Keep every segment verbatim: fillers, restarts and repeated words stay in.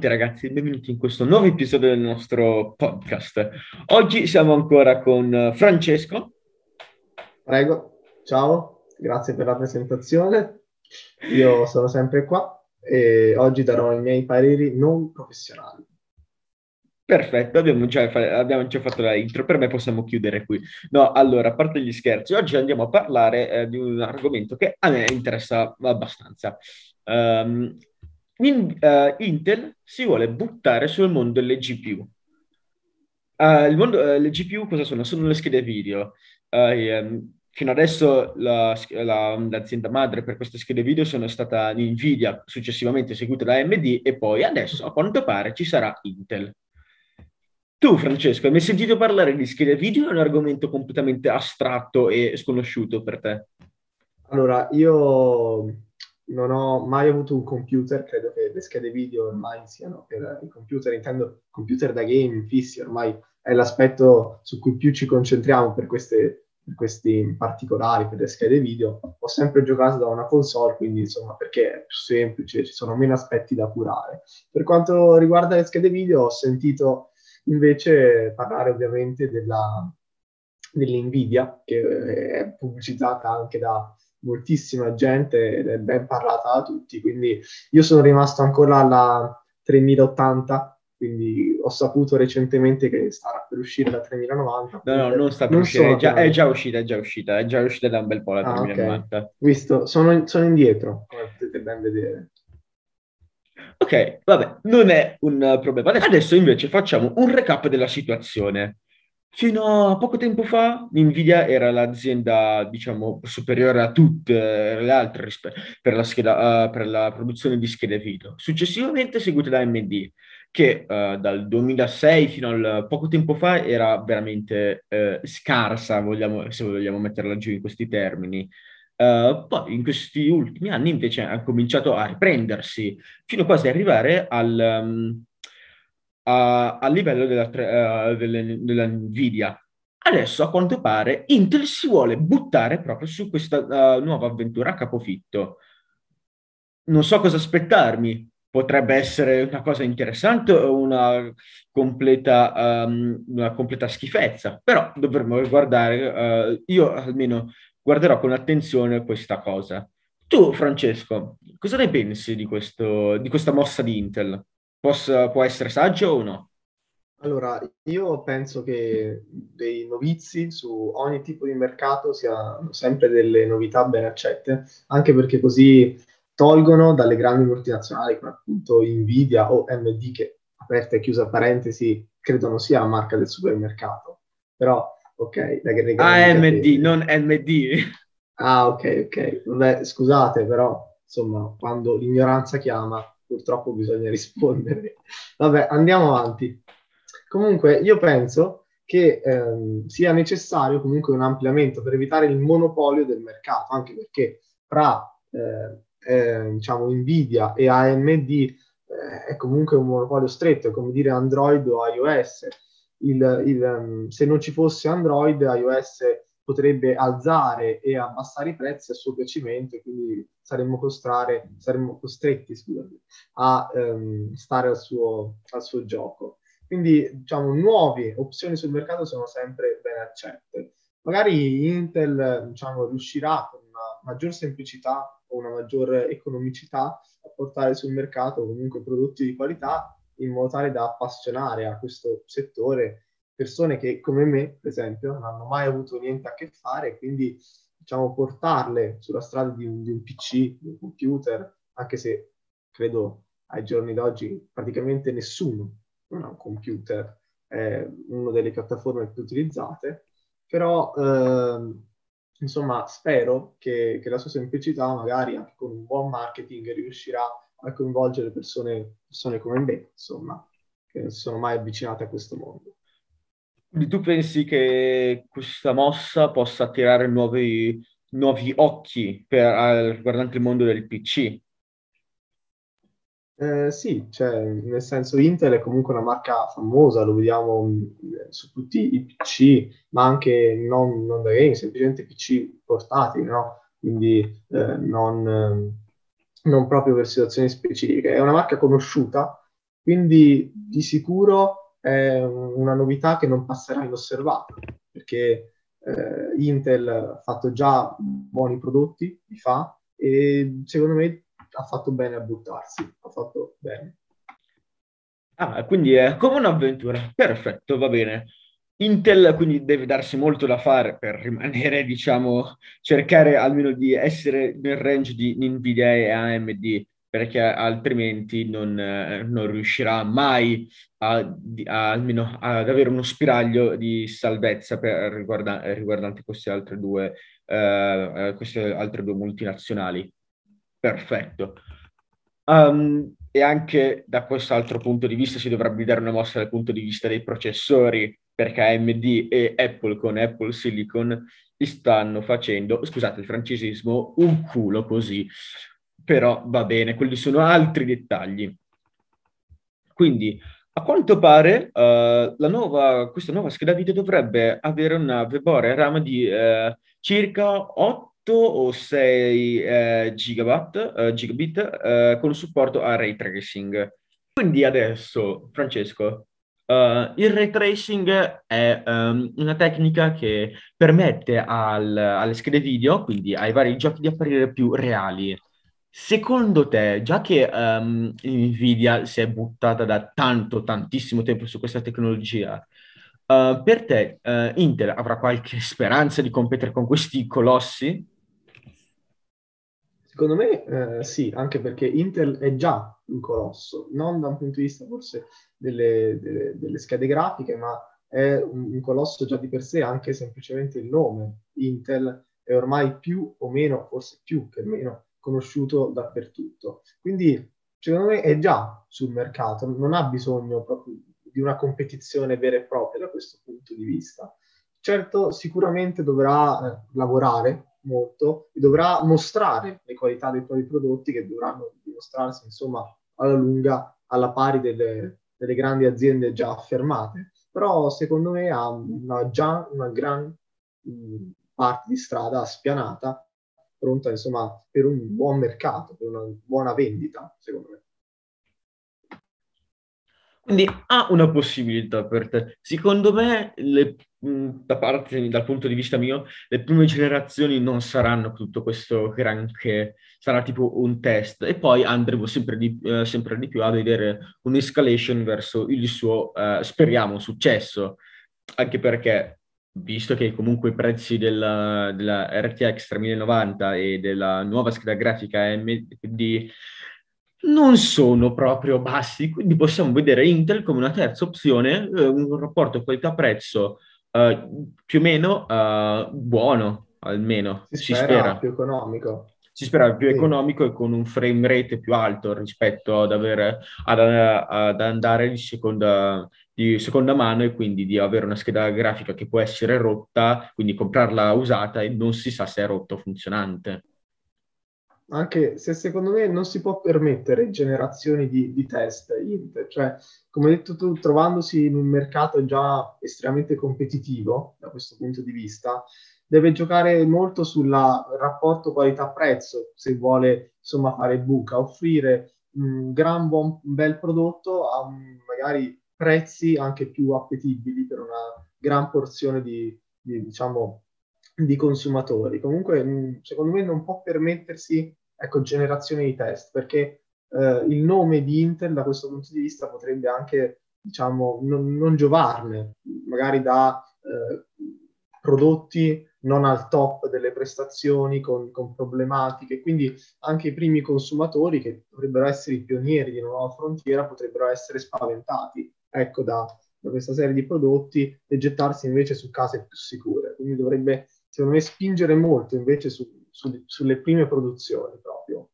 Buonanotte ragazzi, benvenuti in questo nuovo episodio del nostro podcast. Oggi siamo ancora con Francesco. Prego, ciao, grazie per la presentazione. Io sono sempre qua e oggi darò i miei pareri non professionali. Perfetto, abbiamo già, abbiamo già fatto la intro, per me possiamo chiudere qui. No, allora, a parte gli scherzi, oggi andiamo a parlare eh, di un argomento che a me interessa abbastanza. Um, in, uh, Intel si vuole buttare sul mondo delle G P U. Uh, il mondo, uh, le G P U cosa sono? Sono le schede video. Uh, e, um, fino adesso la, la, l'azienda madre per queste schede video sono stata Nvidia, successivamente seguita da A M D e poi adesso a quanto pare ci sarà Intel. Tu, Francesco, hai mai sentito parlare di schede video o è un argomento completamente astratto e sconosciuto per te? Allora, io non ho mai avuto un computer, credo che le schede video ormai siano per i computer, intendo computer da gaming fissi, ormai è l'aspetto su cui più ci concentriamo per, queste, per questi particolari, per le schede video. Ho sempre giocato da una console, quindi insomma, perché è più semplice, ci sono meno aspetti da curare. Per quanto riguarda le schede video, ho sentito invece parlare ovviamente della, dell'Nvidia, che è pubblicizzata anche da moltissima gente ed è ben parlata da tutti, quindi io sono rimasto ancora alla tremila ottanta, quindi ho saputo recentemente che starà per uscire la tremila novanta. No, no, non sta per non uscire, è già, è già uscita, è già uscita, è già uscita da un bel po' la tremila novanta. Ah, okay. Visto, sono, sono indietro, come potete ben vedere. Ok, vabbè, non è un problema. Adesso invece facciamo un recap della situazione. Fino a poco tempo fa, Nvidia era l'azienda, diciamo, superiore a tutte le altre per la, scheda, uh, per la produzione di schede video. Successivamente seguita da A M D, che uh, dal duemilasei fino al poco tempo fa era veramente uh, scarsa, vogliamo, se vogliamo metterla giù in questi termini. Uh, poi in questi ultimi anni invece ha cominciato a riprendersi fino quasi ad arrivare al, um, a, al livello della, uh, delle, della Nvidia. Adesso a quanto pare Intel si vuole buttare proprio su questa uh, nuova avventura a capofitto. Non so cosa aspettarmi, potrebbe essere una cosa interessante o una completa, um, una completa schifezza, però dovremmo guardare, uh, io almeno guarderò con attenzione questa cosa. Tu, Francesco, cosa ne pensi di, questo, di questa mossa di Intel? Possa, può essere saggio o no? Allora, io penso che dei novizi su ogni tipo di mercato siano sempre delle novità ben accette, anche perché così tolgono dalle grandi multinazionali, come appunto Nvidia o A M D, che, aperta e chiusa parentesi, credo non sia la marca del supermercato, però... Ok, A M D, che... non M D. Ah, ok, ok. Vabbè, scusate, però, insomma, quando l'ignoranza chiama, purtroppo bisogna rispondere. Vabbè, andiamo avanti. Comunque, io penso che ehm, sia necessario comunque un ampliamento per evitare il monopolio del mercato, anche perché fra, eh, eh, diciamo, Nvidia e A M D eh, è comunque un monopolio stretto, è come dire Android o iOS. Il, il, um, se non ci fosse Android, iOS potrebbe alzare e abbassare i prezzi a suo piacimento e quindi saremmo, costrare, saremmo costretti scusate, a um, stare al suo, al suo gioco. Quindi, diciamo, nuove opzioni sul mercato sono sempre ben accette. Magari Intel, diciamo, riuscirà con una maggior semplicità o una maggior economicità a portare sul mercato comunque prodotti di qualità, in modo tale da appassionare a questo settore persone che, come me, per esempio, non hanno mai avuto niente a che fare, quindi, diciamo, portarle sulla strada di un, di un P C, di un computer, anche se credo ai giorni d'oggi praticamente nessuno non ha un computer, è una delle piattaforme più utilizzate, però, eh, insomma, spero che, che la sua semplicità, magari anche con un buon marketing, riuscirà a coinvolgere persone, persone come me, insomma, che non si sono mai avvicinate a questo mondo. Quindi tu pensi che questa mossa possa attirare nuovi, nuovi occhi per, riguardante il mondo del P C? Eh, sì, cioè, nel senso, Intel è comunque una marca famosa, lo vediamo su tutti i P C, ma anche non, non da game, semplicemente P C portatili, no? Quindi eh, non... non proprio per situazioni specifiche, è una marca conosciuta, Quindi di sicuro è una novità che non passerà inosservata, perché eh, Intel ha fatto già buoni prodotti, li fa, e secondo me ha fatto bene a buttarsi, ha fatto bene. Ah, quindi è come un'avventura. Perfetto, va bene. Intel quindi deve darsi molto da fare per rimanere, diciamo, cercare almeno di essere nel range di Nvidia e A M D, perché altrimenti non, non riuscirà mai a, a, almeno ad avere uno spiraglio di salvezza per riguarda, riguardante queste altre due, eh, queste altre due multinazionali. Perfetto. Um, e anche da quest'altro punto di vista si dovrebbe dare una mossa dal punto di vista dei processori, perché A M D e Apple con Apple Silicon stanno facendo, scusate il francesismo, un culo così, però va bene, quelli sono altri dettagli. Quindi, a quanto pare, uh, la nuova, questa nuova scheda video dovrebbe avere una memoria RAM di uh, circa otto o sei eh, gigabyte, eh, gigabit eh, con supporto a ray tracing. Quindi adesso, Francesco, Uh, il ray tracing è um, una tecnica che permette al, alle schede video, quindi ai vari giochi, di apparire più reali. Secondo te, già che um, Nvidia si è buttata da tanto, tantissimo tempo su questa tecnologia, uh, per te uh, Intel avrà qualche speranza di competere con questi colossi? Secondo me eh, sì, anche perché Intel è già un colosso, non da un punto di vista forse delle, delle, delle schede grafiche, ma è un, un colosso già di per sé, anche semplicemente il nome. Intel è ormai più o meno, forse più che meno, conosciuto dappertutto. Quindi secondo me è già sul mercato, non ha bisogno proprio di una competizione vera e propria da questo punto di vista. Certo, sicuramente dovrà eh, lavorare molto e dovrà mostrare le qualità dei propri prodotti, che dovranno dimostrarsi insomma alla lunga alla pari delle, delle grandi aziende già affermate, però secondo me ha una, già una gran mh, parte di strada spianata, pronta insomma per un buon mercato, per una buona vendita, secondo me. Quindi ha una possibilità per te. Secondo me, le, da parte, dal punto di vista mio, le prime generazioni non saranno tutto questo granché, sarà tipo un test, e poi andremo sempre di, eh, sempre di più a vedere un'escalation verso il suo, eh, speriamo, successo. Anche perché, visto che comunque i prezzi della, della R T X tremila novanta e della nuova scheda grafica A M D non sono proprio bassi, quindi possiamo vedere Intel come una terza opzione, eh, un rapporto qualità-prezzo eh, più o meno eh, buono, almeno. Si, si spera, spera più economico. Si spera più sì. economico e con un frame rate più alto rispetto ad, avere, ad, ad andare di seconda, di seconda mano, e quindi di avere una scheda grafica che può essere rotta, quindi comprarla usata e non si sa se è rotta o funzionante. Anche se secondo me non si può permettere generazioni di, di test Intel, cioè come detto tu, trovandosi in un mercato già estremamente competitivo da questo punto di vista, deve giocare molto sul rapporto qualità-prezzo se vuole insomma fare buca, offrire un gran buon, un bel prodotto a magari prezzi anche più appetibili per una gran porzione di, di diciamo di consumatori. Comunque secondo me non può permettersi, ecco, generazione di test, perché eh, il nome di Intel da questo punto di vista potrebbe anche, diciamo, non, non giovarne, magari da eh, prodotti non al top delle prestazioni, con, con problematiche, quindi anche i primi consumatori, che dovrebbero essere i pionieri di una nuova frontiera, potrebbero essere spaventati, ecco, da, da questa serie di prodotti e gettarsi invece su case più sicure. Quindi dovrebbe, secondo me, spingere molto invece su, su, sulle prime produzioni proprio.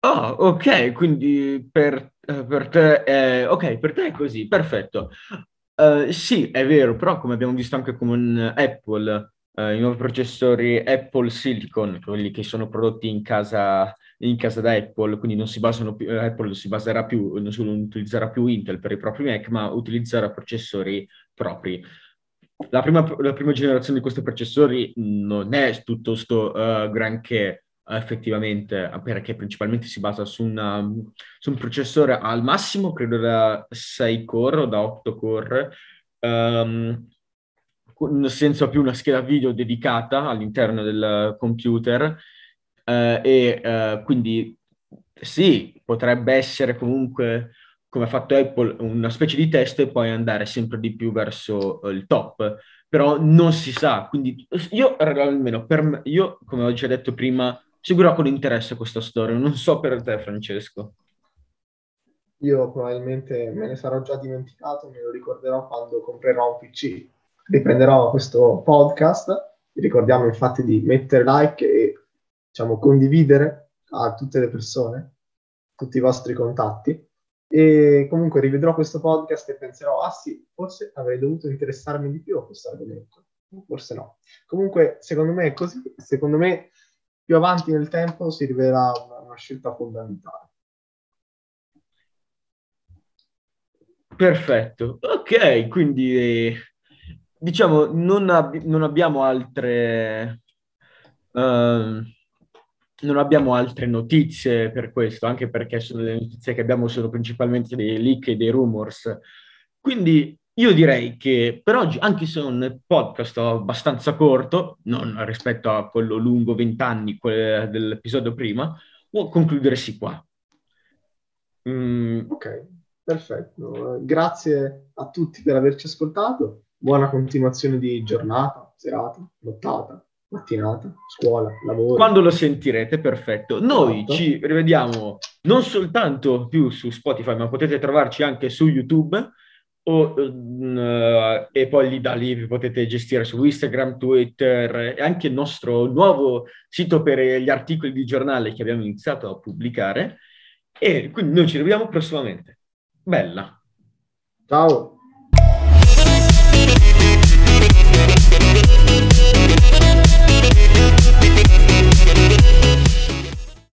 Oh, ok, quindi per, per te è, ok, per te è così, perfetto. Uh, sì, è vero, però come abbiamo visto anche con Apple, uh, i nuovi processori Apple Silicon, quelli che sono prodotti in casa, in casa da Apple, quindi non si basano più, Apple si baserà più, non solo non utilizzerà più Intel per i propri Mac, ma utilizzerà processori propri. La prima, la prima generazione di questi processori non è tutto sto uh, granché, effettivamente, perché principalmente si basa su, una, su un processore al massimo, credo da sei core o da otto core, um, senza più una scheda video dedicata all'interno del computer, uh, e uh, quindi sì, potrebbe essere comunque, come ha fatto Apple, una specie di test e poi andare sempre di più verso il top, però non si sa, quindi io almeno per me, io come ho già detto prima, seguirò con interesse questa storia, non so per te Francesco. Io probabilmente me ne sarò già dimenticato, me lo ricorderò quando comprerò un P C. Riprenderò questo podcast, vi ricordiamo infatti di mettere like e diciamo condividere a tutte le persone, tutti i vostri contatti. E comunque rivedrò questo podcast e penserò, ah sì, forse avrei dovuto interessarmi di più a questo argomento, forse no. Comunque secondo me è così, secondo me più avanti nel tempo si rivelerà una, una scelta fondamentale. Perfetto, ok, quindi diciamo non, ab- non abbiamo altre... Uh... Non abbiamo altre notizie per questo, anche perché sono le notizie che abbiamo sono principalmente dei leak e dei rumors. Quindi io direi che per oggi, anche se è un podcast abbastanza corto, non rispetto a quello lungo vent'anni dell'episodio prima, può concludersi qua. Mm. Ok, perfetto. Grazie a tutti per averci ascoltato. Buona continuazione di giornata, serata, nottata, mattinata, scuola, lavoro. Quando lo sentirete, perfetto. Noi esatto. Ci rivediamo non soltanto più su Spotify, ma potete trovarci anche su YouTube o, uh, e poi lì da lì vi potete gestire su Instagram, Twitter e anche il nostro nuovo sito per gli articoli di giornale che abbiamo iniziato a pubblicare. E quindi noi ci rivediamo prossimamente. Bella. Ciao.